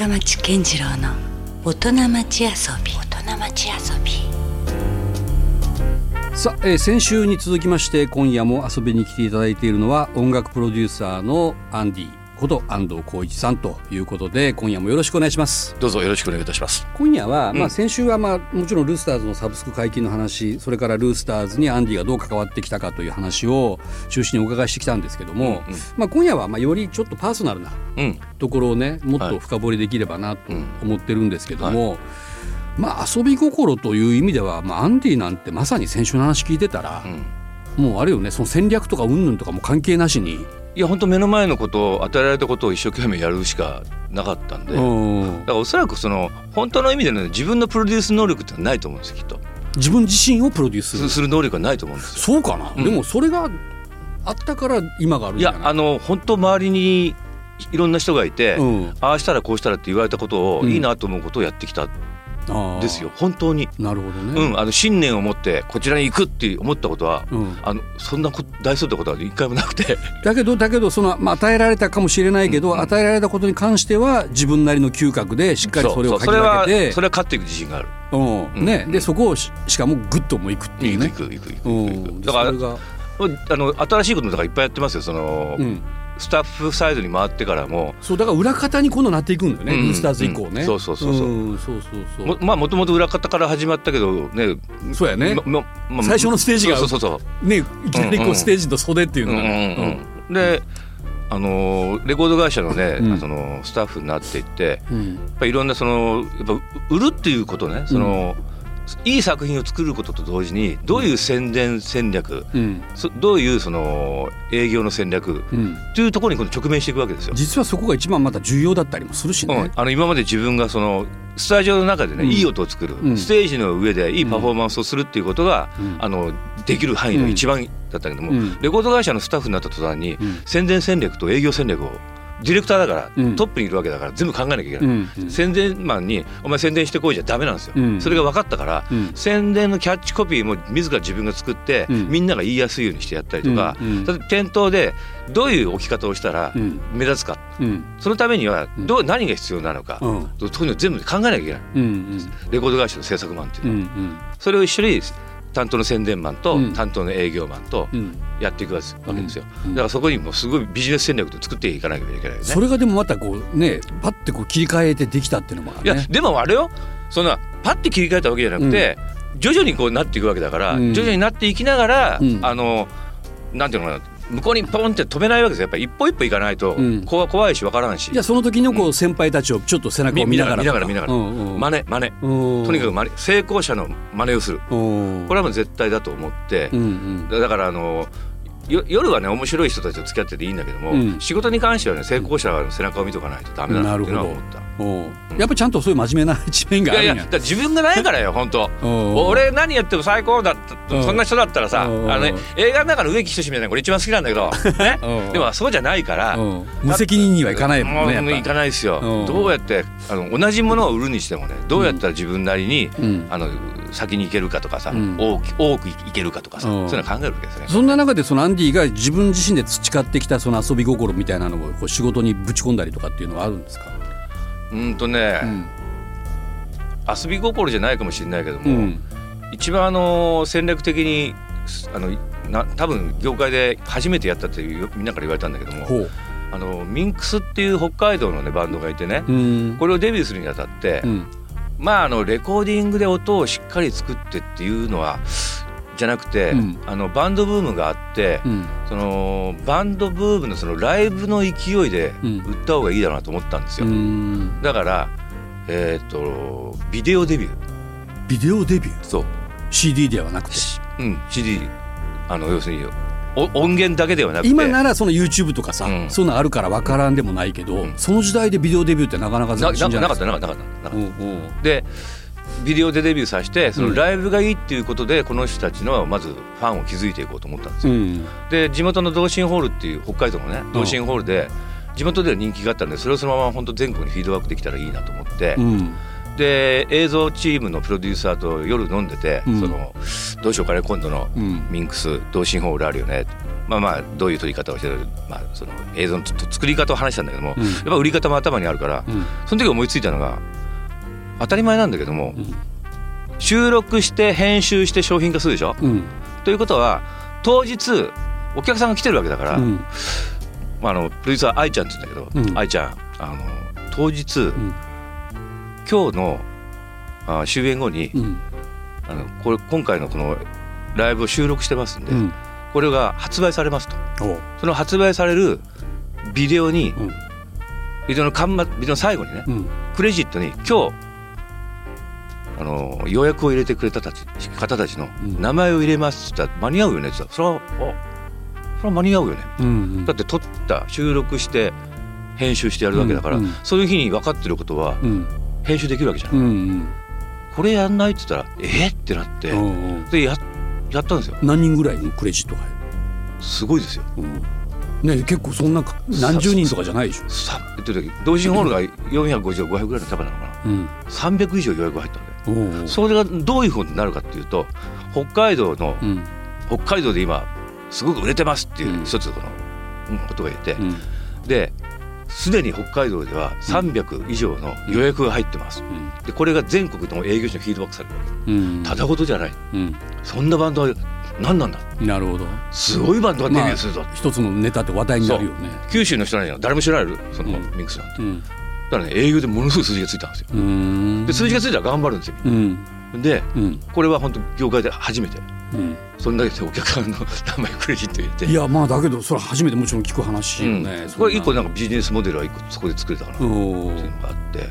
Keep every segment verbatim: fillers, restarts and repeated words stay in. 深町健次郎の大人町遊び、大人町遊び。さあ、えー、先週に続きまして今夜も遊びに来ていただいているのは音楽プロデューサーのアンディこと安藤浩一さんということで、今夜もよろしくお願いします。どうぞよろしくお願いいたします。今夜は、うんまあ、先週は、まあ、もちろんルースターズのサブスク解禁の話、それからルースターズにアンディがどう関わってきたかという話を中心にお伺いしてきたんですけども、うんうんまあ、今夜はまあよりちょっとパーソナルなところをね、うん、もっと深掘りできればなと思ってるんですけども、はいうんはい、まあ遊び心という意味では、まあ、アンディなんてまさに先週の話聞いてたら、うん、もうあれよね、その戦略とか云々とかも関係なしに、いや本当目の前のことを、与えられたことを一生懸命やるしかなかったんで、だからおそらくその本当の意味での自分のプロデュース能力ってないと思うんですよ、きっと。自分自身をプロデュースする、する能力はないと思うんですよ。そうかな、うん、でもそれがあったから今があるんじゃない。いやあの本当周りにいろんな人がいて、うん、ああしたらこうしたらって言われたことを、うん、いいなと思うことをやってきたですよ本当に。なるほどね、うん、あの信念を持ってこちらに行くって思ったことは、うん、あのそんな大それたことは一回もなくてだけどだけどその、まあ、与えられたかもしれないけど、うんうん、与えられたことに関しては自分なりの嗅覚でしっかりそれをかき分けて、それは勝っていく自信がある、うんうんね、でそこを し, しかもグッともいくっていうね、いくいくいくいく、うん、だからあの新しいこととかいっぱいやってますよ、その、うんスタッフサイドに回ってからも。そうだから裏方に今度なっていくんだよね、うんうんうん、ルースターズ以降ね。そうそうそうそう、うん、そうそうそう。も、まあ、もともと裏方から始まったけどね。そうやね、ままま、最初のステージがそうそうそう、ね、いきなりこうステージと袖っていうのが、うんうんうん、で、あのー、レコード会社のね、うん、そのスタッフになっていって、うん、やっぱいろんなそのやっぱ売るっていうことね、その、うんいい作品を作ることと同時に、どういう宣伝戦略、うん、どういうその営業の戦略、うん、というところに直面していくわけですよ。実はそこが一番また重要だったりもするしね、うん、あの今まで自分がそのスタジオの中でね、うん、いい音を作る、うん、ステージの上でいいパフォーマンスをするっていうことが、うん、あのできる範囲の一番だったけども、うん、レコード会社のスタッフになった途端に、うん、宣伝戦略と営業戦略をディレクターだから、うん、トップにいるわけだから全部考えなきゃいけない、うんうん、宣伝マンにお前宣伝してこいじゃダメなんですよ、うん、それが分かったから、うん、宣伝のキャッチコピーも自ら自分が作って、うん、みんなが言いやすいようにしてやったりとか、うんうん、店頭でどういう置き方をしたら目立つか、うん、そのためにはどう何が必要なのか、うん、そういうの全部考えなきゃいけない、うんうん、レコード会社の制作マンっていうのは、うんうん、それを一緒に担当の宣伝マンと担当の営業マンとやっていくわけですよ、うんうん、だからそこにもすごいビジネス戦略と作っていかなきゃいけない、ね、それがでもまたこうねパッてこう切り替えてできたっていうのもあるね。いやでもあれよ、そんなパッて切り替えたわけじゃなくて、うん、徐々にこうなっていくわけだから、うん、徐々になっていきながら、うん、あのなんていうのかな、向こうにポンって飛べないわけですよ、やっぱり一歩一歩行かないと、うん、怖, 怖いし分からんし。じゃあその時のこう先輩たちをちょっと背中を見ながら見ながら見ながら、うんうん、真似真似とにかく真似、成功者の真似をする、これはもう絶対だと思って、うんうん、だからあの夜はね面白い人たちと付き合ってていいんだけども、うん、仕事に関してはね成功者の背中を見とかないとダメだなっていうのは思った、うん、やっぱちゃんとそういう真面目な一面があるんや。いやいやだ自分がないからよ本当俺何やっても最高だったそんな人だったらさあの、ね、映画の中の植木等みたいなこれ一番好きなんだけど、ね、でもそうじゃないから無責任にはいかないもんね。やっぱいかないですよ。どうやってあの同じものを売るにしてもね、どうやったら自分なりに、うん、あの先に行けるかとかさ、うん、多く多く行けるかとかさ、うん、そういうの考えるわけですね。そんな中でそのアンディが自分自身で培ってきたその遊び心みたいなのをこう仕事にぶち込んだりとかっていうのはあるんですか。うんとね、うん、遊び心じゃないかもしれないけども、うん、一番あの戦略的にあのな多分業界で初めてやったっていうみんなから言われたんだけども、ほうあのミンクスっていう北海道の、ね、バンドがいてね、うん、これをデビューするにあたって、うんまあ、あのレコーディングで音をしっかり作ってっていうのはじゃなくて、うん、あのバンドブームがあって、うん、そのバンドブーム の, そのライブの勢いで売った方がいいだろうなと思ったんですよ、うん、だから、えー、とビデオデビュービデオデビューそう シーディー ではなくて、うん、シーディー あの要するに音源だけではなくて今ならその YouTube とかさ、うん、そういうのあるから分からんでもないけど、うん、その時代でビデオデビューってなかなか難しいんじゃないですか。なかったなかったなかった、うんうん、でビデオでデビューさせてそのライブがいいっていうことでこの人たちのまずファンを築いていこうと思ったんですよ、うん、で地元の同心ホールっていう北海道のね同心ホールで地元では人気があったのでそれをそのまま本当全国にフィードバックできたらいいなと思って、うん、で映像チームのプロデューサーと夜飲んでて、うん、そのどうしようかね今度のミンクス同心ホールあるよね、まあまあどういう撮り方をしてる、まあ、その映像の作り方を話したんだけども、うん、やっぱ売り方も頭にあるから、うん、その時思いついたのが当たり前なんだけども、うん、収録して編集して商品化するでしょ、うん、ということは当日お客さんが来てるわけだから、うんまあ、あのプロデューサー愛ちゃんって言うんだけど、うん、愛ちゃんあの当日、うん今日のあ終演後に、うん、あのこれ今回のこのライブを収録してますんで、うん、これが発売されますと、おうその発売されるビデオに、うん、ビデオの間末ビデオの最後にね、うん、クレジットに今日あの予約を入れてくれたたち方たちの名前を入れますって言ったら間に合うよねって言ったらそれはそれは間に合うよね、うんうん、だって撮った収録して編集してやるわけだから、うんうん、そういう日に分かってることは、うん編集できるわけじゃん、うんうん、これやんないって言ったらえっってなって、うんうん、で や, やったんですよ。何人ぐらいのクレジットが入るすごいですよ、うんね、結構そんな何十人とかじゃないでしょ。同心ホールがよんひゃくごじゅうごひゃくぐらいの高なのかな、うん、さんびゃく以上予約が入ったので、うん、それがどういうふうになるかっていうと北海道の、うん、北海道で今すごく売れてますっていう一つのこのことが言って、うん、ですでに北海道ではさんびゃく以上の予約が入ってます、うん、でこれが全国の営業所にフィードバックされる、うん、ただごとじゃない、うん、そんなバンドは何なんだ。なるほどすごいバンドがデビューするぞ、まあ、一つのネタって話題になるよね。九州の人には誰も知られるそのミックスなんて、うん、だからね営業でものすごい数字がついたんですよ。うーんで数字がついたら頑張るんですよ、うん、で、うん、これは本当業界で初めて、うん、そんだけでお客さんの名前クレジット入れていやまあだけどそれは初めてもちろん聞く話よね、うん、これ一個なんかビジネスモデルは一個そこで作れたかなっていうのがあって、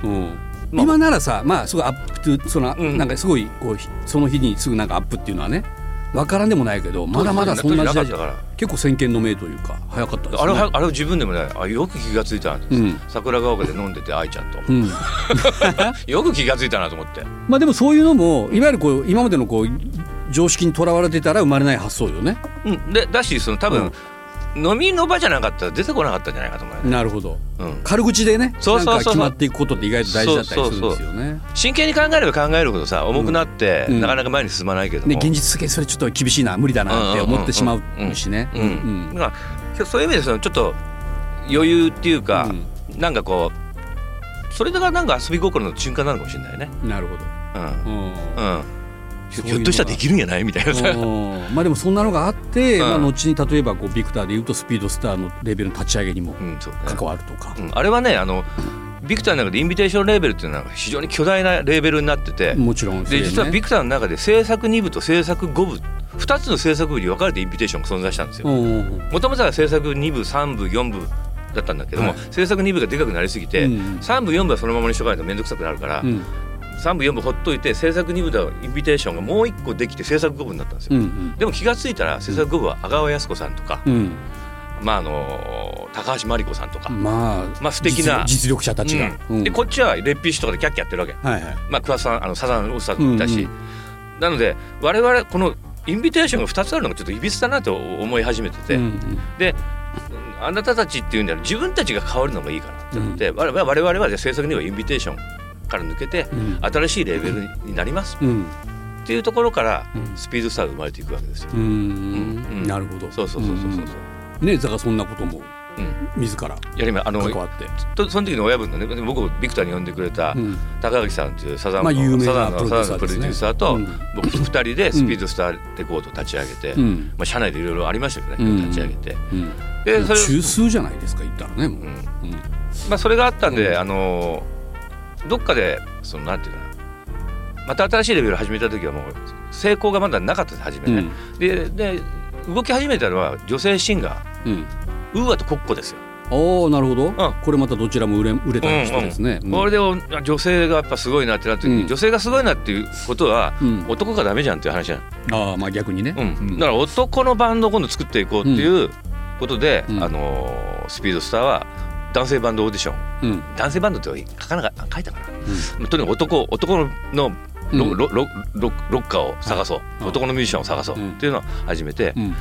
まあ、今ならさまあすごいアップというその、うん、なんかすごいこうその日にすぐなんかアップっていうのはね分からんでもないけどまだまだそんな時代じゃ結構先見の明というか早かったですね。あれはあれは自分でもねあよく気がついたんです、うん、桜ヶ丘で飲んでて愛ちゃんと、うん、よく気がついたなと思ってまあでもそういうのもいわゆるこう今までのこう常識にとらわれてたら生まれない発想よね、うん、でだしその多分、うん、飲みの場じゃなかったら出てこなかったんじゃないかと思う、ね、なるほど、うん、軽口でねそうそうそうなんか決まっていくことって意外と大事だったりするんですよね。そうそうそう真剣に考えれば考えるほどさ重くなって、うん、なかなか前に進まないけども、ね、現実的にそれちょっと厳しいな無理だなって思ってしまうしね。そういう意味でそのちょっと余裕っていうか、うん、なんかこうそれがなんか遊び心の瞬間なのかもしれないね。なるほどうんうんううひょっとしたらできるんじゃないみたいなさまあでもそんなのがあって、うんまあ、後に例えばこうビクターでいうとスピードスターのレベルの立ち上げにも関わるとか、うんねうん、あれはねあのビクターの中でインビテーションレーベルっていうのは非常に巨大なレーベルになっててもちろん、ね、で実はビクターの中で制作に部と制作ご部ふたつの制作部に分かれてインビテーションが存在したんですよ。もともとは制作に部さん部よん部だったんだけども、はい、制作に部がでかくなりすぎて、うん、さん部よん部はそのままにしとかないと面倒くさくなるから、うんさん部よん部ほっといて制作に部でインビテーションがもういっこできて制作ご部になったんですよ、うんうん、でも気がついたら制作ご部は阿川靖子さんとか、うんまあ、あの高橋真理子さんとか、まあまあ、素敵な 実, 実力者たちが、うんうん、でこっちはレッピーシュとかでキャッキャやってるわけ、はいはいまあ、桑田さんあのサザンオールスターズもいたし、うんうん、なので我々このインビテーションがふたつあるのがちょっといびつだなと思い始めてて、うんうん、であなたたちっていうんだら自分たちが変わるのがいいかなって思って、うん、我々は制作に部はインビテーションから抜けて、うん、新しいレベルになります、うん、っていうところから、うん、スピードスターが生まれていくわけですよ。うん、うん、なるほどそうそうそうそうそうそうねえだからそんなことも、うん、自ら関わってとその時の親分のね僕をビクターに呼んでくれた、うん、高垣さんというサザンの、まあ有名なサザンの、サザンのプロデューサーと、うん、僕ふたりでスピードスターレコードを立ち上げて、うんまあ、社内でいろいろありましたけどね、うん、立ち上げて、うん、でそれ中枢じゃないですか言ったらねもう、うんうんまあ、それがあったんで、うん、あのどっかでそのなんていうかなまた新しいレベルを始めた時はもう成功がまだなかったです初めね、うん、で, で動き始めたのは女性シンガー、うん、ウーアとコッコですよ。おなるほど、うん、これまたどちらも売れ、売れた人ですね、うんうんうん、これで女性がやっぱすごいなってなった時に、うん、女性がすごいなっていうことは、うん、男がダメじゃんっていう話じゃん、うん、あまあ逆にね、うんうん、だから男のバンドを今度作っていこうっていうことで、うんうん、あのー、スピードスターは男性バンドオーディション、うん、男性バンドって書かなか書いたかな、うん、とにかく 男, 男の ロ,、うん、ロ, ロ, ロ, ロッカーを探そう、はい、男のミュージシャンを探そうっていうのを始めて、うん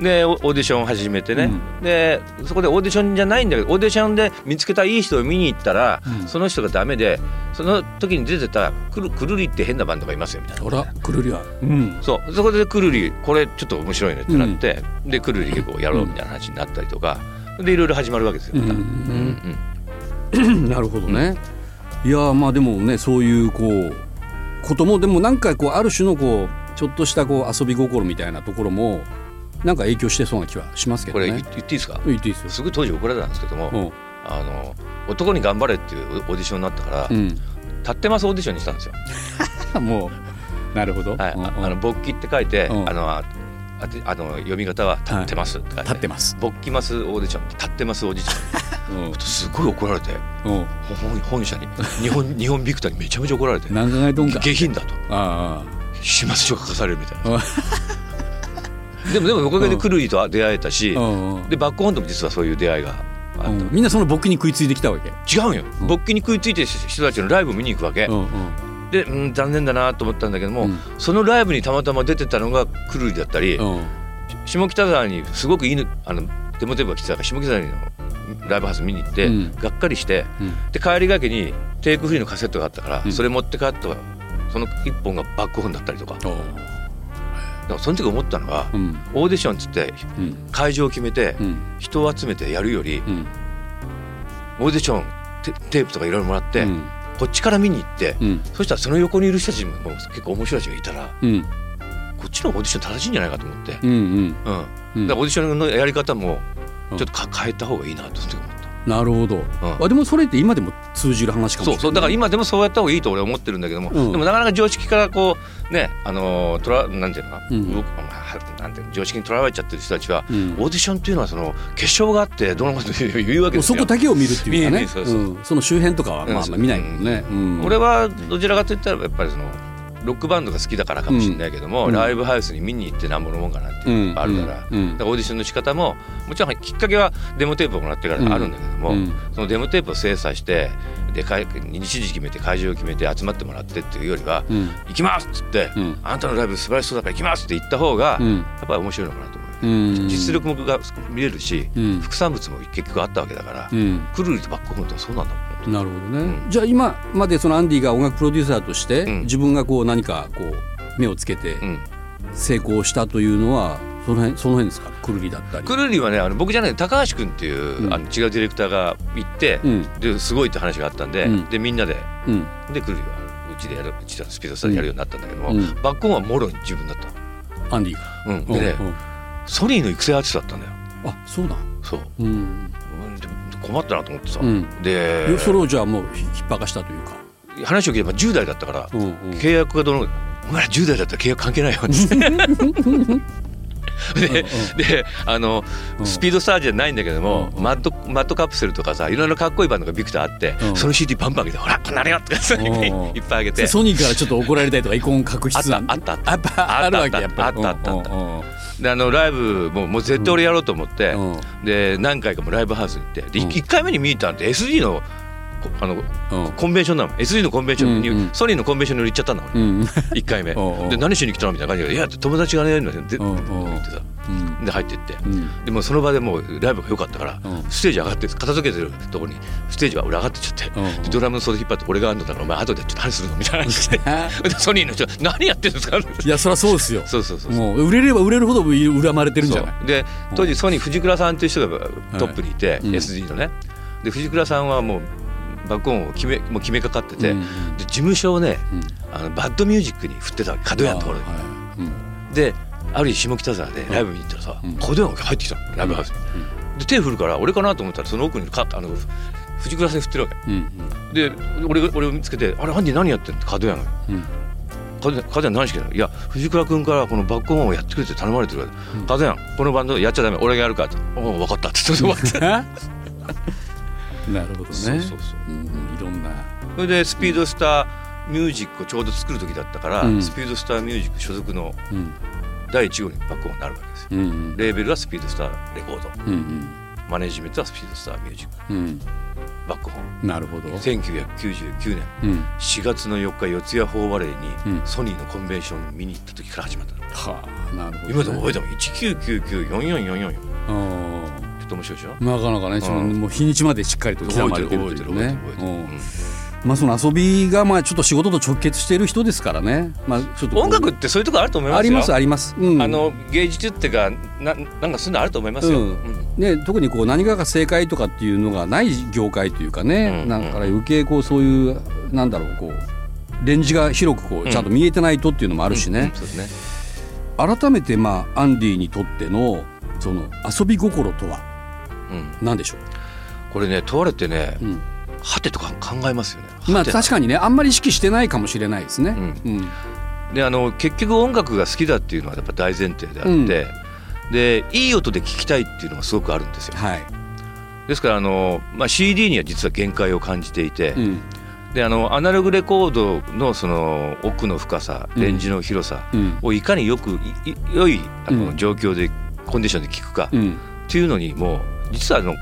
でオーディション始めてね、うん、でそこでオーディションじゃないんだけどオーディションで見つけたいい人を見に行ったら、うん、その人がダメでその時に出てたくるくるりって変なバンドがいますよみたいな。ほらくるりは、うん、そうそこでくるりこれちょっと面白いねってなって、うん、でくるり結構やろうみたいな話になったりとかでいろいろ始まるわけですよ、また、うんうんうん、なるほどね、うん、いやまあでもねそういうこうこともでもなんかこうある種のこうちょっとしたこう遊び心みたいなところもなんか影響してそうな気はしますけどね。これ言っていいですか？言っていいですよ。すごい当時怒られたんですけども、うん、あの男に頑張れっていうオーディションになったから、うん、立ってますオーディションにしたんですよ。もうなるほど。はい。うんうん、あの勃起って書いて、うん、あのああの読み方は立ってますって書いて、はい、立ってます。勃起ますオーディション、立ってますオーディション。うん、すごい怒られて、うん、本, 本社に日本日本ビクタにめちゃめちゃ怒られて。なんかないどんか。下品だと。ああ。始末書が課されるみたいな。でもでもおかげでクルリと出会えたし、うん、でバックホンドも実はそういう出会いがあった、うん、みんなその勃起に食いついてきたわけ。違うよ、うん、勃起に食いついてる人たちのライブを見に行くわけ、うんうん、で、うん、残念だなと思ったんだけども、うん、そのライブにたまたま出てたのがクルリだったり、うん、下北沢にすごくいいあのデモテープが来てたから下北沢にライブハウス見に行って、うん、がっかりして、うん、で帰りがけにテイクフリーのカセットがあったから、うん、それ持って帰ったらそのいっぽんがバックホンだったりとか、うんだからその時思ったのが、うん、オーディションっつって、うん、会場を決めて、うん、人を集めてやるより、うん、オーディション テ, テープとかいろいろもらって、うん、こっちから見に行って、うん、そしたらその横にいる人たちも結構面白い人がいたら、うん、こっちのオーディション正しいんじゃないかと思って、うんうんうん、だからオーディションのやり方もちょっと変えた方がいいなとその時思った。なるほど、うん、あでもそれって今でも通じる話かもしれない、ね、そうそうだから今でもそうやった方がいいと俺は思ってるんだけども、うん、でもなかなか常識からこうねあのとらなんていうのか、うん、僕なんていうの常識にとらわれちゃってる人たちは、うん、オーディションっていうのはその結晶があってどのこと言うわけですよ。そこだけを見るっていうかね、うん、その周辺とかはまあまあ見ないもんね、うんうん、俺はどちらかといったらやっぱりそのロックバンドが好きだからかもしれないけども、うん、ライブハウスに見に行ってなんぼのもんかなっていうのがあるから、うんうん、だからオーディションの仕方ももちろんきっかけはデモテープをもらってからあるんだけども、うん、そのデモテープを精査してで日時決めて会場を決めて集まってもらってっていうよりは、うん、行きますっつって、うん、あなたのライブ素晴らしそうだから行きますって言った方が、うん、やっぱり面白いのかなと思う。うん、実力もが見れるし、うん、副産物も結局あったわけだから、うん、くるりとバックホンドはそうなんだもん。なるほどね、うん、じゃあ今までそのアンディが音楽プロデューサーとして、うん、自分がこう何かこう目をつけて成功したというのはその 辺, その辺ですか？くるりだったりくるりはねあの僕じゃない、高橋君っていう、うん、あの違うディレクターが行って、うん、ですごいって話があったんで、うん、でみんなで、うん、でくるりはうちでやるうちのスピードスターでやるようになったんだけども、うん、バックホンはもろに自分だったアンディが、うん、でねソニーの育成アーティストだったんだよ。あ、そうだ。そう。うん、困ったなと思ってさ。うん、で、それをじゃあもう引っ張らしたというか。話を聞いてばじゅう代だったから、うんうん、契約がどのお前らじゅう代だったら契約関係ないよね。で, うんうん、であのスピードスターじゃないんだけども、うんうん、マ, ッドマッドカプセルとかさいろいろかっこいいバンドがビクターあって、うん、その シーディー バンバンあげてほらこんなあれよとかいっぱいあげてソニーからちょっと怒られたりとか遺恨確執なんあったあったあったあるわけやっぱあったあったあった、うんうん、であのライブ も, もう絶対俺やろうと思って、うん、で何回かもライブハウスに行ってで、うん、いっかいめに見に行ったのって エスディー のあのうん、コンベンションなの エスディー のコンベンションに、うんうん、ソニーのコンベンションに行っちゃったんだ俺、うん、いっかいめおうおうで何しに来たのみたいな感じでいや友達がねやるのってさ、うん、で入っていって、うん、でもその場でもうライブが良かったから、うん、ステージ上がって片付けてるところにステージは俺上がってっちゃって、うん、でドラムの袖引っ張って俺があんのだからお前後でちょっと話するのみたいな感じでソニーの人何やってるんですかいやそりゃそうですよそうそうそうそうもう売れれば売れるほど恨まれてるんじゃないで当時ソニー藤倉さんという人がトップにいて、はい、エスディー のねで藤倉さんはもうバックホンを決めもう決めかかってて、うんうん、で事務所をね、うん、あのバッドミュージックに振ってた角屋のところに、はいうん、である日下北沢でライブ見に行ったらさ、うん、角屋が入ってきたのライブハウスに、うん、で手振るから俺かなと思ったらその奥にかあの藤倉さん振ってるわけ、うんうん、で 俺, 俺を見つけてあれアンディ何やってんの角屋の、うん、角, 角屋何してんのいや藤倉君からこのバックホンをやってくれって頼まれてるから、うん、角屋このバンドやっちゃダメ俺がやるからって分かったって言って終わってなるほどねそうそうそう、うん、いろんなそれでスピードスターミュージックをちょうど作る時だったから、うん、スピードスターミュージック所属のだいいちごうにバックホンになるわけですよ、うんうん、レーベルはスピードスターレコード、うんうん、マネジメントはスピードスターミュージック、うん、バックホン、なるほど。せんきゅうひゃくきゅうじゅうきゅうねんしがつのよっか、四谷フォーバレーにソニーのコンベンション見に行った時から始まったの、うん、はあ、なるほど、ね、今でも覚えてもいちきゅうきゅうきゅうよんよんよんよんよん、ちょっと面白いでしょ、なかなかね、そのもう日にちまでしっかりと刻まれてるというね。まあ、その遊びがまあちょっと仕事と直結している人ですからね、まあ、ちょっと音楽ってそういうところあると思いますよ。ありますあります、うん、あの芸術っていうか な, なんかそういうのあると思いますよ、うんうんね、特にこう何かが正解とかっていうのがない業界というかね、うん、なんか余計こうそういうなんだろうこうレンジが広くこうちゃんと見えてないとっていうのもあるしね、改めてまあアンディにとってのその遊び心とは何でしょう、うん、これね問われてね、うん、はてとか考えますよね。まあ確かにね、あんまり意識してないかもしれないですね、うんうん、であの結局音楽が好きだっていうのはやっぱ大前提であって、うん、でいい音で聴きたいっていうのがすごくあるんですよ、はい、ですからあの、まあ、シーディー には実は限界を感じていて、うん、であのアナログレコードのその奥の深さ、レンジの広さをいかによく良いあの状況で、うん、コンディションで聴くかっていうのにもう実はあの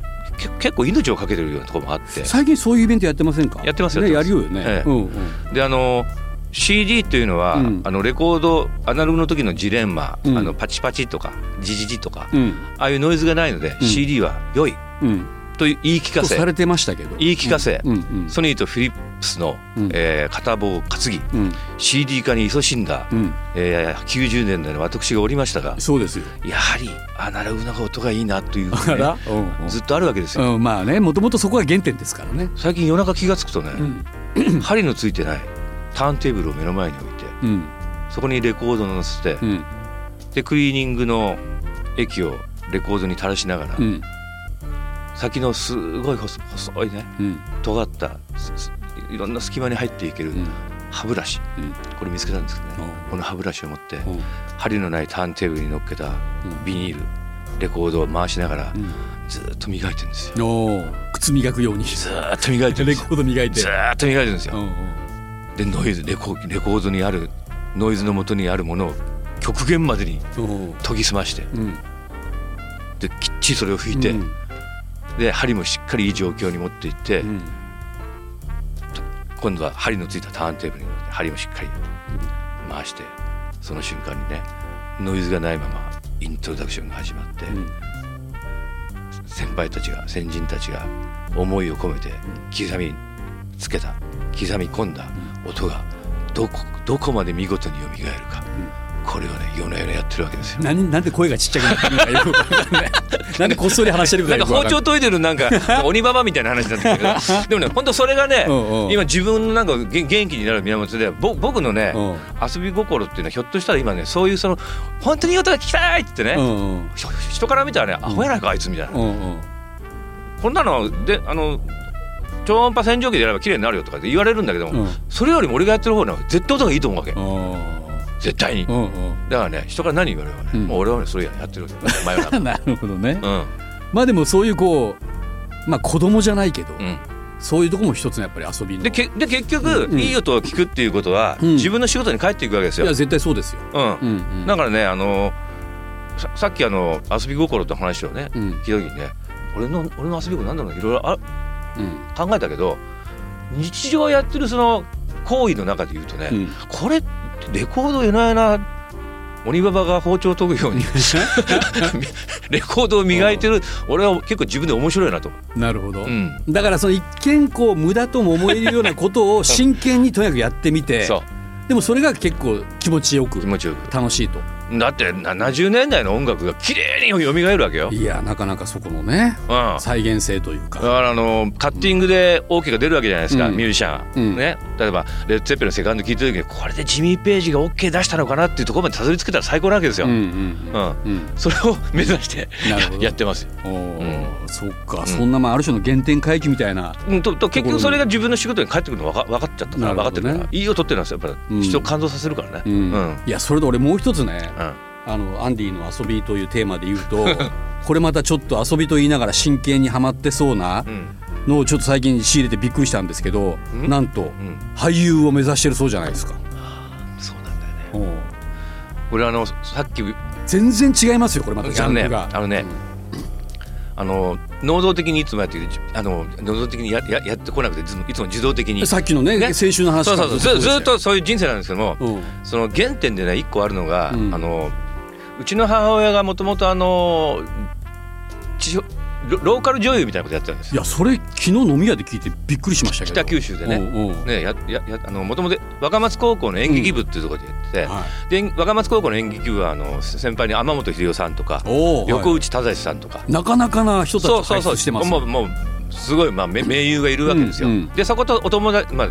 結構命をかけてるようなところもあって、最近そういうイベントやってませんか。やってますよ、ね、やるよね、ええ、うんうん、であの シーディー というのは、うん、あのレコードアナログの時のジレンマ、うん、あのパチパチとかジジジとか、うん、ああいうノイズがないので、うん、シーディー は良い、うん、という言い聞かせとされてましたけど、言い聞かせ、うんうんうん、ソニーとフィリップスの、うん、えー、片棒を担ぎ、うん、シーディー 化に勤しんだ、うん、えー、きゅうじゅうねんだいの私がおりましたが、そうですよ、やはりアナログな音がいいなという、ね、うんうん、ずっとあるわけですよ、うん、まあね、もともとそこが原点ですからね。最近夜中気がつくとね、うん、針のついてないターンテーブルを目の前に置いて、うん、そこにレコードを乗せて、うん、でクリーニングの液をレコードに垂らしながら、うん、先のすごい 細, 細いね、うん、尖ったいろんな隙間に入っていける歯ブラシ、うん、これ見つけたんですけどね、うん、この歯ブラシを持って、うん、針のないターンテーブルに乗っけたビニール、うん、レコードを回しながら、うん、ずっと磨いてるんですよ。お靴磨くようにずっと磨いてるんですよ。レコード磨いてずっと磨いてるんですよ、うんうん、でノイズレコ、レコードにあるノイズの元にあるものを極限までに研ぎ澄まして、うん、できっちりそれを拭いて、うん、で針もしっかりいい状況に持っていって、うん、今度は針のついたターンテーブルに針をしっかり回して、その瞬間にねノイズがないままイントロダクションが始まって、うん、先輩たちが先人たちが思いを込めて刻みつけた刻み込んだ音がどこ、どこまで見事に蘇るか、うん、これをね夜な夜なやってるわけですよ。 な, なんで声がちっちゃくなってるのかよく分かんない。なんでこっそり話してるかよく分かんない。なんか包丁研いでるなんか鬼ババみたいな話だったけどでもね本当それがねおうおう今自分のなんか元気になる源で僕のね遊び心っていうのはひょっとしたら今ねそういうその本当にいい音が聞きたいってねおうおう人から見たらねアホやないかあいつみたいなおうおうこんなのであの超音波洗浄機でやれば綺麗になるよとかって言われるんだけども、うん、それよりも俺がやってる方が絶対音がいいと思うわけ絶対に、うんうん、だからね人から何言われるかね、うん、もう俺は、ね、それやってるわけ前は な, なるほどね、うん、まあでもそういうこう、まあ、子供じゃないけど、うん、そういうとこも一つのやっぱり遊びの で, けで結局、うん、いい音を聞くっていうことは、うん、自分の仕事に帰っていくわけですよ。いや絶対そうですよ、うんうんうん、だからねあの さ, さっきあの遊び心って話をね、うん、聞いた時にね俺 の, 俺の遊び心なんだろういろいろあるうん、考えたけど日常やってるその行為の中で言うとね、うん、これレコード夜な夜な鬼ババが包丁を研ぐようにレコードを磨いてる俺は結構自分で面白いなと。なるほど、うん、だからその一見こう無駄とも思えるようなことを真剣にとにかくやってみてでもそれが結構気持ちよく楽しいと。だってななじゅうねんだいの音楽が綺麗によみがえるわけよ。いやなかなかそこのね、うん、再現性というかだからあのカッティングで OK が出るわけじゃないですか、うん、ミュージシャン、うんね、例えばレッド・ツェッペリンのセカンド聴いた時にこれでジミー・ページが OK 出したのかなっていうところまでたどり着けたら最高なわけですよ、うんうんうんうん、それを目指してやってますよ。お、うん、そっか、うん、そんな、まあ、ある種の原点回帰みたいな、うん、とと結局それが自分の仕事に返ってくるの分 か, 分かっちゃったから、ね、分かってるからいい音っていうのはやっぱり人を感動させるからね、うんうんうん、いやそれと俺もう一つねあのアンディの遊びというテーマで言うとこれまたちょっと遊びと言いながら真剣にはまってそうなのをちょっと最近仕入れてびっくりしたんですけど、うん、なんと、うん、俳優を目指してるそうじゃないですか。そうなんだよね。これあのさっき全然違いますよこれまたジャンルがあのね、うん、あの能動的にいつもやってあの能動的に や, や, やってこなくていつも自動的にさっきのね、ね先週の話からそうそうそう ず, ずっとそういう人生なんですけども、うん、その原点でね一個あるのが、うん、あのうちの母親がもともとあの地方ロ, ローカル女優みたいなことやってたんです。いやそれ昨日飲み屋で聞いてびっくりしましたけど。北九州でね、おうおうねややあの元々若松高校の演劇部っていうところでやってて、うんはい、で若松高校の演劇部はあの先輩に天本秀夫さんとか横内忠さんとか、はい、なかなかな人たちを輩出してます、ね、そうそうそうもうもうすごい、まあ、名優がいるわけですよ、うんうん、でそことお友達、まあ、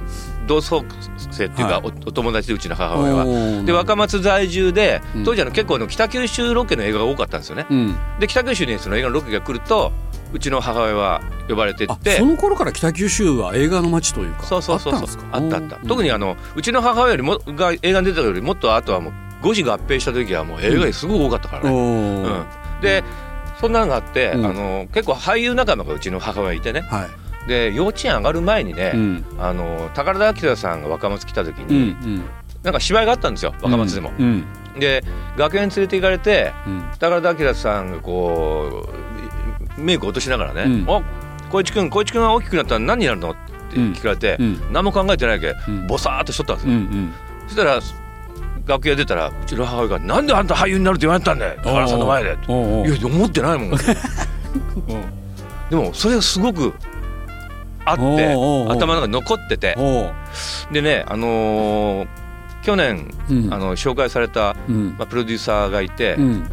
同窓生っていうか、はい、お, お友達でうちの母親はで若松在住で当時あの結構の北九州ロケの映画が多かったんですよね、うん、で北九州にその映画のロケが来るとうちの母親は呼ばれてって、あその頃から北九州は映画の街というかそうそうそうそうあったんですか。あったあった、うん、特にあのうちの母親よりもが映画に出たよりもっとあとはもう誤字合併した時はもう映画にすごく多かったからね、うんうん、でそんなのがあって、うん、あの結構俳優仲間がうちの母親いてね、はい、で幼稚園上がる前にね、うん、あの宝田明さんが若松来た時に、うんうん、なんか芝居があったんですよ若松でも、うんうん、で学園連れて行かれて、うん、宝田明さんがこうメイク落としながらね、うん、お、小市くん、小市くんは大きくなったら何になるのって聞かれて、うん、何も考えてないけ、うん、ボサーっとしとったんですよ、うんうん、そしたら楽屋出たらうちの母親がなんであんた俳優になるって言われたんだよ高原さんの前で、おうおういや思ってないもんでもそれがすごくあっておうおうおう頭の中に残ってて、でねあのー、去年、うん、あの紹介された、うんまあ、プロデューサーがいて、うん、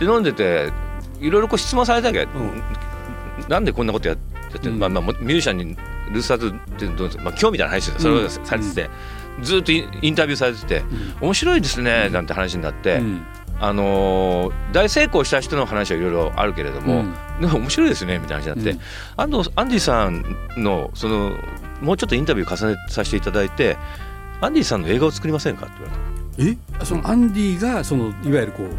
で飲んでていろいろこう質問されたけど、うん、なんでこんなことやってる、うんまあまあ、ミュージシャンにルースターズってどうですか、まあ、今日みたいな話でそれをされてて、うん、ずっとインタビューされてて、うん、面白いですねなんて話になって、うん、あのー、大成功した人の話はいろいろあるけれども、うん、でも面白いですねみたいな話になって、うん、アンド、アンディさんのそのもうちょっとインタビュー重ねさせていただいてアンディさんの映画を作りませんかって言われた。え、そのアンディがそのいわゆるこう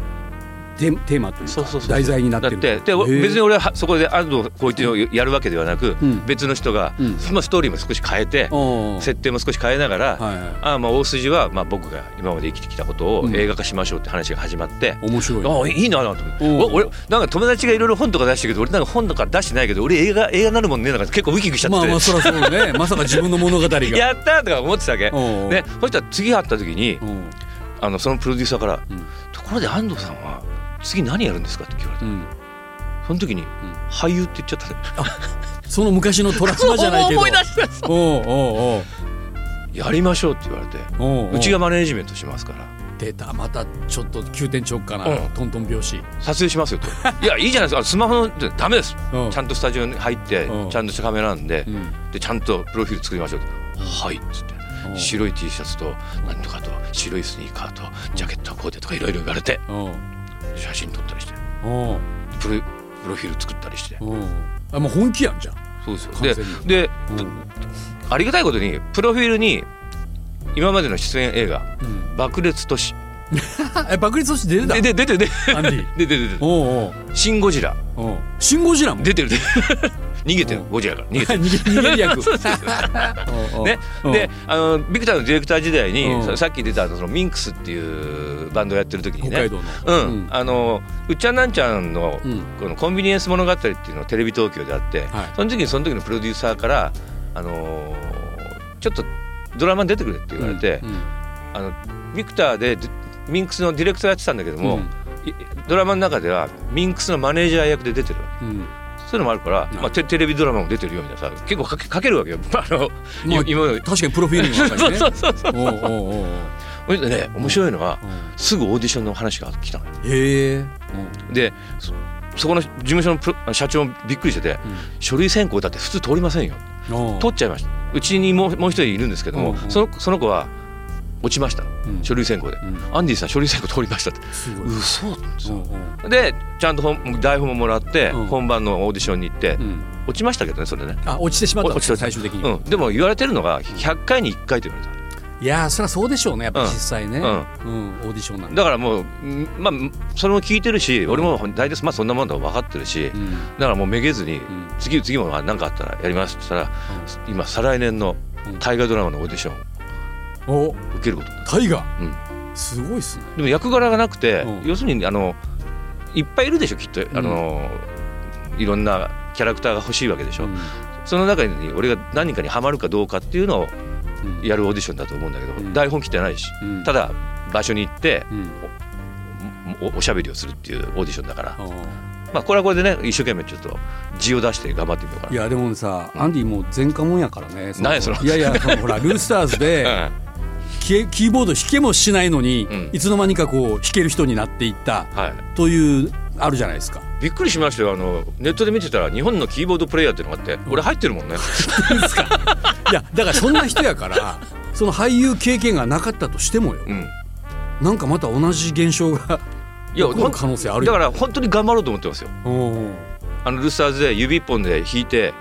テーマというかそうそうそう題材になってるってで別に俺はそこで安藤浩一をやるわけではなく、うん、別の人が、うんまあ、ストーリーも少し変えて、うん、設定も少し変えながら、はいはい、あまあ大筋はまあ僕が今まで生きてきたことを映画化しましょうって話が始まって、うん、面白いあいいなと思って俺なんか友達がいろいろ本とか出してるけど俺なんか本とか出してないけど俺映画映画なるもんねなんか結構ウキウキしちゃって、まあまあそらそうね、まさか自分の物語がやったとか思ってたわけ、ね、そしたら次会った時にあのそのプロデューサーから、うん、ところで安藤さんは次何やるんですかって聞かれた、うん、その時に、うん、俳優って言っちゃったねその昔のトラスマじゃないけど思い出した。おうおうおうやりましょうって言われておうおううちがマネージメントしますから出たまたちょっと急転直下な、うん、トントン拍子撮影しますよといやいいじゃないですかスマホのダメですちゃんとスタジオに入ってちゃんとしたカメラなんで、うん、でちゃんとプロフィール作りましょうとはいっつって白い T シャツと何とかと白いスニーカーとジャケットはこうでとかいろいろ言われて写真撮ったりしておプロプロフィール作ったりしておあもう本気やんじゃん。そうですよででありがたいことにプロフィールに今までの出演映画、うん、爆裂都市え爆裂都市出てたで出て出てアンディ出て出ておうシンゴジラおシンゴジラも出てる逃げてるゴジラから逃げてる逃げる役ねであのビクターのディレクター時代にさっき出たそのミンクスっていうバンドをやってる時にね北海道の、うんうん、あのうっちゃんなんちゃん の,、うん、このコンビニエンス物語っていうのをテレビ東京であって、はい、その時にその時のプロデューサーからあのちょっとドラマに出てくれって言われて、うんうん、あのビクターでミンクスのディレクターやってたんだけども、うん、ドラマの中ではミンクスのマネージャー役で出てるわけ、うんそういうのもあるから、まあ、テ, テレビドラマも出てるよみたいなさ結構か け, かけるわけよ、まああのまあ、今確かにプロフィールの中にねそうそうそうそうおうおうおうでね面白いのはすぐオーディションの話が来たのよ。へえ。で そ, そこの事務所のプロ社長もびっくりしてて、うん、書類選考だって普通通りませんよ通っちゃいました。うちにも う, もう一人いるんですけども、うんうん、そ, のその子は落ちました、うん、書類選考で、うん、アンディさん書類選考通りましたって嘘って で, でちゃんと本台本ももらって、うん、本番のオーディションに行って、うん、落ちましたけどねそれねあ落ちてしまったんですね最終的に、うん、でも言われてるのがひゃっかいにいっかいと言われた。いやそりゃそうでしょうねやっぱ実際ね、うんうんうん、オーディションなんでだからもう、まあ、それも聞いてるし、うん、俺も大体、まあ、そんなもんだと分かってるし、うん、だからもうめげずに、うん、次次も何かあったらやりますって言ったら、うん、今再来年の大河ドラマのオーディション、うんお受けること大河、うん、すごいっすね。でも役柄がなくて、うん、要するにあのいっぱいいるでしょきっとあの、うん、いろんなキャラクターが欲しいわけでしょ、うん、その中に俺が何かにハマるかどうかっていうのをやるオーディションだと思うんだけど、うん、台本切ってないし、うん、ただ場所に行って、うん、お, おしゃべりをするっていうオーディションだから、まあ、これはこれでね一生懸命ちょっと字を出して頑張ってみようかな。いやでもさ、うん、アンディもう前科もんやからね。何やそのいやいやほらルースターズで、うんキーボード弾けもしないのに、うん、いつの間にかこう弾ける人になっていった、はい、というあるじゃないですか。びっくりしましたよ。あのネットで見てたら日本のキーボードプレイヤーっていうのがあって、うん、俺入ってるもんねですかいやだからそんな人やからその俳優経験がなかったとしてもよ、うん、なんかまた同じ現象が起こる可能性あるよ。だから本当に頑張ろうと思ってますよ。あのルースターズで指一本で弾いて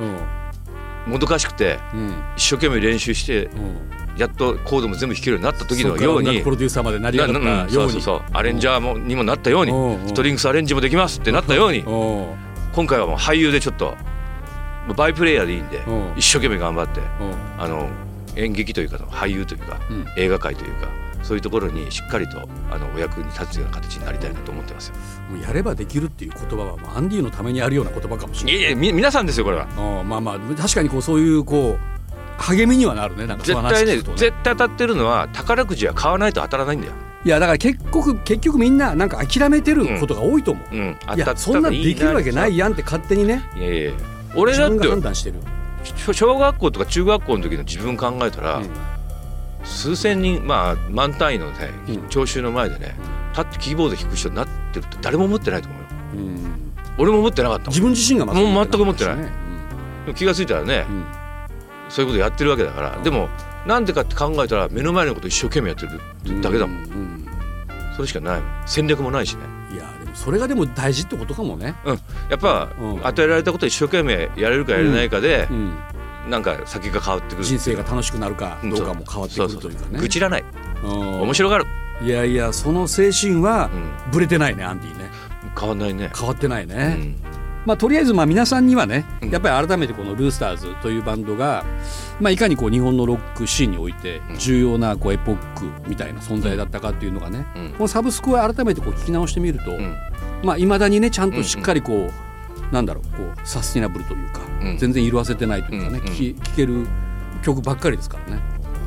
もどかしくて、うん、一生懸命練習して、うんやっとコードも全部弾けるようになった時のようにプロデューサーまでなりやがったようにアレンジャーにもなったようにストリングスアレンジもできますってなったように今回はもう俳優でちょっとバイプレイヤーでいいんで一生懸命頑張ってあの演劇というか俳優というか映画界というかそういうところにしっかりとあのお役に立つような形になりたいなと思ってますよ。もうやればできるっていう言葉はもうアンディのためにあるような言葉かもしれない。いやいやみ皆さんですよこれは。まあまあ確かにこうそういうこう励みにはなるね。なんか絶対ね絶対当たってるのは宝くじは買わないと当たらないんだよ。いやだから結局結局みんななんか諦めてることが多いと思う、うんうん、当たったらいいな。いやそんなできるわけないやんって勝手にね。いやいや俺だって自分が判断してる。小学校とか中学校の時の自分考えたら、うん、数千人まあ満単位のね聴衆の前でね、うん、立ってキーボード弾く人になってるって誰も思ってないと思うよ、うん、俺も思ってなかったもん。自分自身がもう全く思ってない、ねうん、気がついたらね、うんそういうことやってるわけだから、うん、でもなんでかって考えたら目の前のこと一生懸命やってるだけだもん、うんうん、それしかないもん。戦略もないしね。いやでもそれがでも大事ってことかもね、うん、やっぱ、うん、与えられたこと一生懸命やれるかやれないかで、うんうん、なんか先が変わってくる。人生が楽しくなるかどうかも変わってくるというかね、うん、そうそうそう愚痴らない、うん、面白がる。いやいやその精神はブレてないね、うん、アンディね。変わんないね。変わってないね、うんまあ、とりあえずまあ皆さんにはねやっぱり改めてこのルースターズというバンドが、まあ、いかにこう日本のロックシーンにおいて重要なこうエポックみたいな存在だったかっていうのがね、うん、このサブスクを改めてこう聞き直してみると、うんまあ、未だにねちゃんとしっかりこう、うんうん、なんだろう、こうサスティナブルというか、うん、全然色あせてないというかね、うんうん、聞, 聞ける曲ばっかりですからね、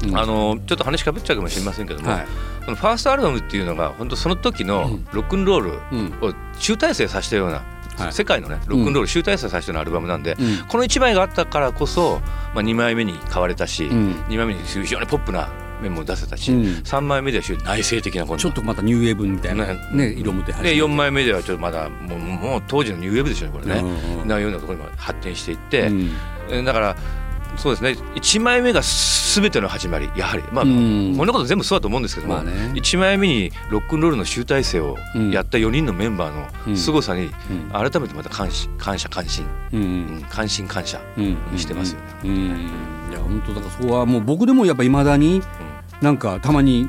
うん、あのちょっと話かぶっちゃうかもしれませんけども、はい、ファーストアルバムっていうのが本当その時のロックンロールを集大成させたような、うんうんはい、世界のねロックンロール集大成させてのアルバムなんで、うん、このいちまいがあったからこそ、まあ、にまいめに買われたし、うん、にまいめに非常にポップな面も出せたし、うん、さんまいめでは非常に内省的なことちょっとまたニューウェーブみたいな、ねね、色も出始めてでよんまいめではちょっとまだもう、もう当時のニューウェーブでしょこれね、うん、なようなところにも発展していって、うん、だからそうですねいちまいめが全ての始まりやはりまあこんなこと全部そうだと思うんですけども、まあね、いちまいめにロックンロールの集大成をやったよにんのメンバーの凄さに改めてまた感謝感謝感心、うんうん、感心感謝してますよね、うんうんうん、いや本当だからそこはもう僕でもやっぱり未だになんかたまに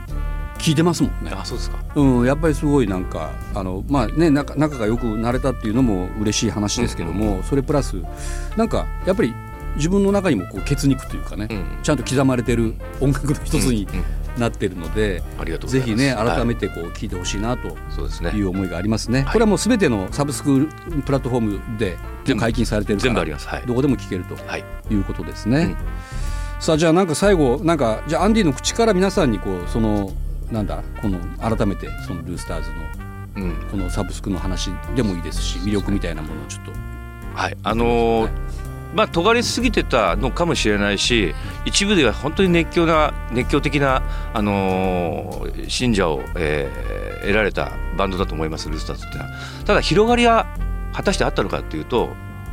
聞いてますもんね。あ、そうですか。うん、やっぱりすごいなんかあのまあね仲がよくなれたっていうのも嬉しい話ですけども、うんうんうん、それプラスなんかやっぱり自分の中にもこう血肉というかね、うん、ちゃんと刻まれてる音楽の一つになってるので、ぜひね改めてこう聴いてほしいなという思いがありますね、はい、これはもう全てのサブスクプラットフォームで解禁されてるから全部あります、はい、どこでも聴けるということですね、はいうん、さあじゃあなんか最後なんかじゃあアンディの口から皆さんにこうそのなんだこの改めてそのルースターズのこのサブスクの話でもいいですし魅力みたいなものをちょっと、はいあのーはいまあ、尖りすぎてたのかもしれないし一部では本当に熱狂な熱狂的な、あのー、信者を、えー、得られたバンドだと思いますルースターズってのは。ただ広がりは果たしてあったのかっていうと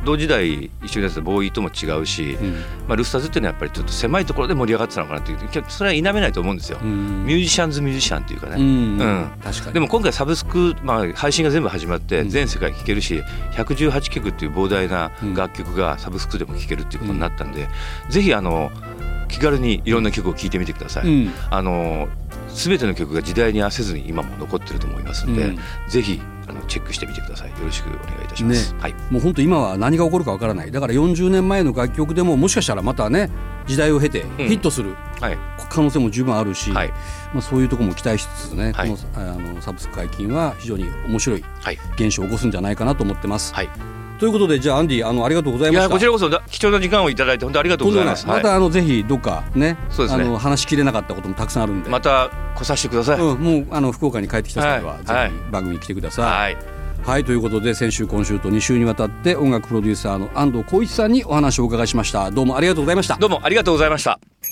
同時代一緒にやってたボーイとも違うし、うんまあ、ルースターズっていうのはやっぱりちょっと狭いところで盛り上がってたのかなっていうそれは否めないと思うんですよ、うん、ミュージシャンズミュージシャンっていうかね、うんうん、確かに。でも今回サブスク、まあ、配信が全部始まって全世界聴けるし、うん、ひゃくじゅうはちきょくっていう膨大な楽曲がサブスクでも聴けるっていうことになったんで、うん、ぜひあの気軽にいろんな曲を聴いてみてください、うん、あの全ての曲が時代に合わせずに今も残ってると思いますので、うん、ぜひあのチェックしてみてください。よろしくお願いいたします、ねはい、もう本当今は何が起こるかわからない。だからよんじゅうねんまえの楽曲でももしかしたらまたね時代を経てヒットする可能性も十分あるし、うんはいまあ、そういうところも期待しつつね、はい、このあのサブスク解禁は非常に面白い現象を起こすんじゃないかなと思ってます、はい、とということで、じゃあアンディ、あのありがとうございました。いやこちらこそ貴重な時間をいただいて本当ありがとうございます。またあの、はい、ぜひどっか ね, そうですねあの話しきれなかったこともたくさんあるんで、また来させてください、うん、もうあの福岡に帰ってきた際は、はい、ぜひ番組に来てください。はいはい、ということで先週今週とに週にわたって音楽プロデューサーの安藤浩一さんにお話をお伺いしました。どうもありがとうございました。どうもありがとうございました。